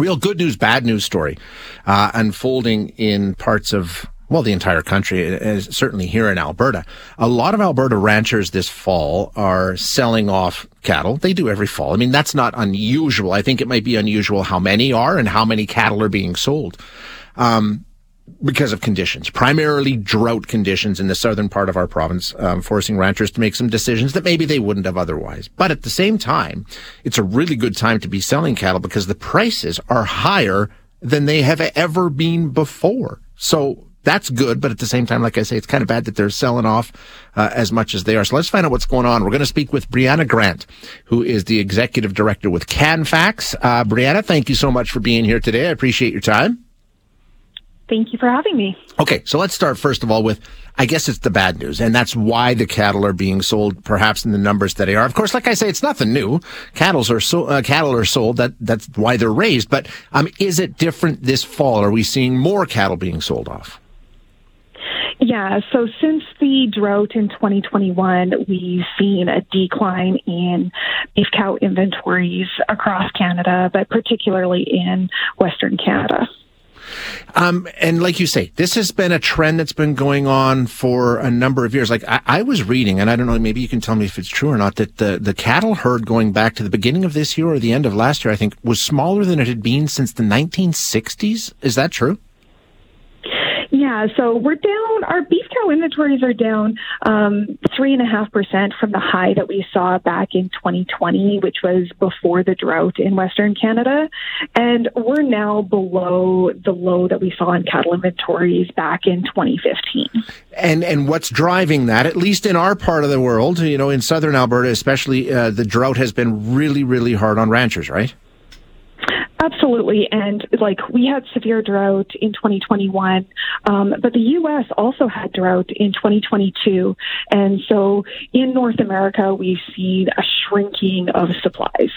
real good news, bad news story unfolding in parts of, well, the entire country, certainly here in Alberta. A lot of Alberta ranchers this fall are selling off cattle. They do every fall. I mean, that's not unusual. I think it might be unusual how many are and how many cattle are being sold because of conditions, primarily drought conditions in the southern part of our province, forcing ranchers to make some decisions that maybe they wouldn't have otherwise. But at the same time, it's a really good time to be selling cattle because the prices are higher than they have ever been before. So that's good, but at the same time, like I say, it's kind of bad that they're selling off as much as they are. So let's find out what's going on. We're going to speak with Brianna Grant, who is the executive director with CanFax. Brianna, thank you so much for being here today. I appreciate your time. Thank you for having me. Okay, so let's start first of all with, I guess it's the bad news, and that's why the cattle are being sold, perhaps in the numbers that they are. Of course, like I say, it's nothing new. Cattle are sold. That's why they're raised. But is it different this fall? Are we seeing more cattle being sold off? Yeah, so since the drought in 2021, we've seen a decline in beef cow inventories across Canada, but particularly in Western Canada. And like you say, this has been a trend that's been going on for a number of years. Like I was reading, and I don't know, maybe you can tell me if it's true or not, that the cattle herd going back to the beginning of this year or the end of last year, I think, was smaller than it had been since the 1960s. Is that true? Yeah, so we're down, our beef cow inventories are down 3.5% from the high that we saw back in 2020, which was before the drought in Western Canada. And we're now below the low that we saw in cattle inventories back in 2015. And what's driving that, at least in our part of the world, you know, in southern Alberta especially, the drought has been really, really hard on ranchers, right? Absolutely. And we had severe drought in 2021, but the U.S. also had drought in 2022. And so in North America, we've seen a shrinking of supplies.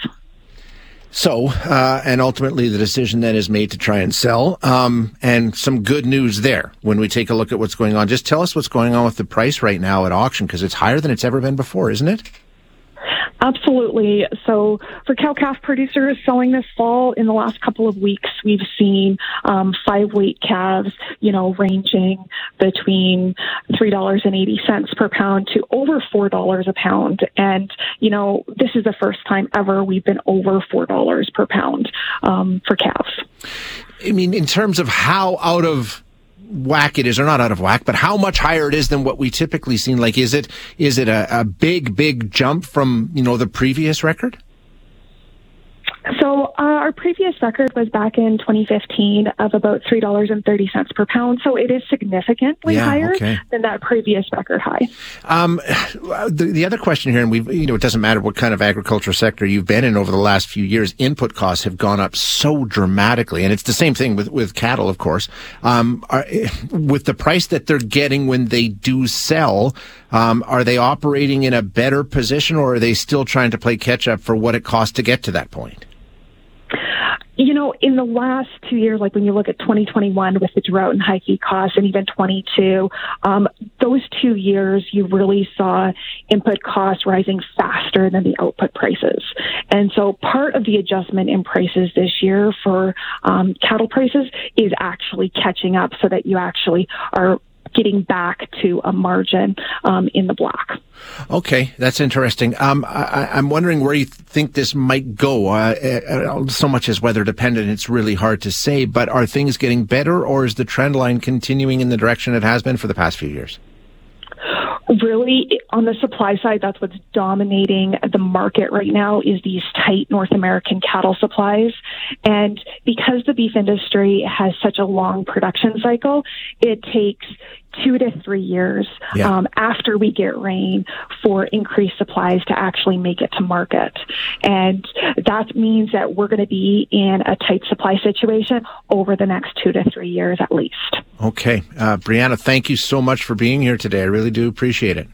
So, and ultimately the decision then is made to try and sell, and some good news there when we take a look at what's going on. Just tell us what's going on with the price right now at auction, because it's higher than it's ever been before, isn't it? Absolutely. So for cow-calf producers selling this fall, in the last couple of weeks, we've seen five-weight calves, ranging between $3.80 per pound to over $4 a pound. And, this is the first time ever we've been over $4 per pound for calves. I mean, in terms of how out of whack it is, or not out of whack, but how much higher it is than what we typically seen. Like, is it a big jump from, the previous record? So our previous record was back in 2015 of about $3.30 per pound. So it is significantly higher than that previous record high. The other question here, and we've, it doesn't matter what kind of agriculture sector you've been in over the last few years, input costs have gone up so dramatically. And it's the same thing with cattle, of course. With the price that they're getting when they do sell, are they operating in a better position, or are they still trying to play catch up for what it costs to get to that point? In the last 2 years, when you look at 2021 with the drought and high feed costs, and even 22, those 2 years, you really saw input costs rising faster than the output prices. And so part of the adjustment in prices this year for cattle prices is actually catching up so that you actually are getting back to a margin in the black. Okay, that's interesting. I'm wondering where you think this might go. So much is weather dependent, it's really hard to say, but are things getting better, or is the trend line continuing in the direction it has been for the past few years? Really, on the supply side, that's what's dominating the market right now, is these tight North American cattle supplies. And because the beef industry has such a long production cycle, it takes 2 to 3 years after we get rain for increased supplies to actually make it to market. And that means that we're going to be in a tight supply situation over the next 2 to 3 years at least. Okay. Brianna, thank you so much for being here today. I really do appreciate it.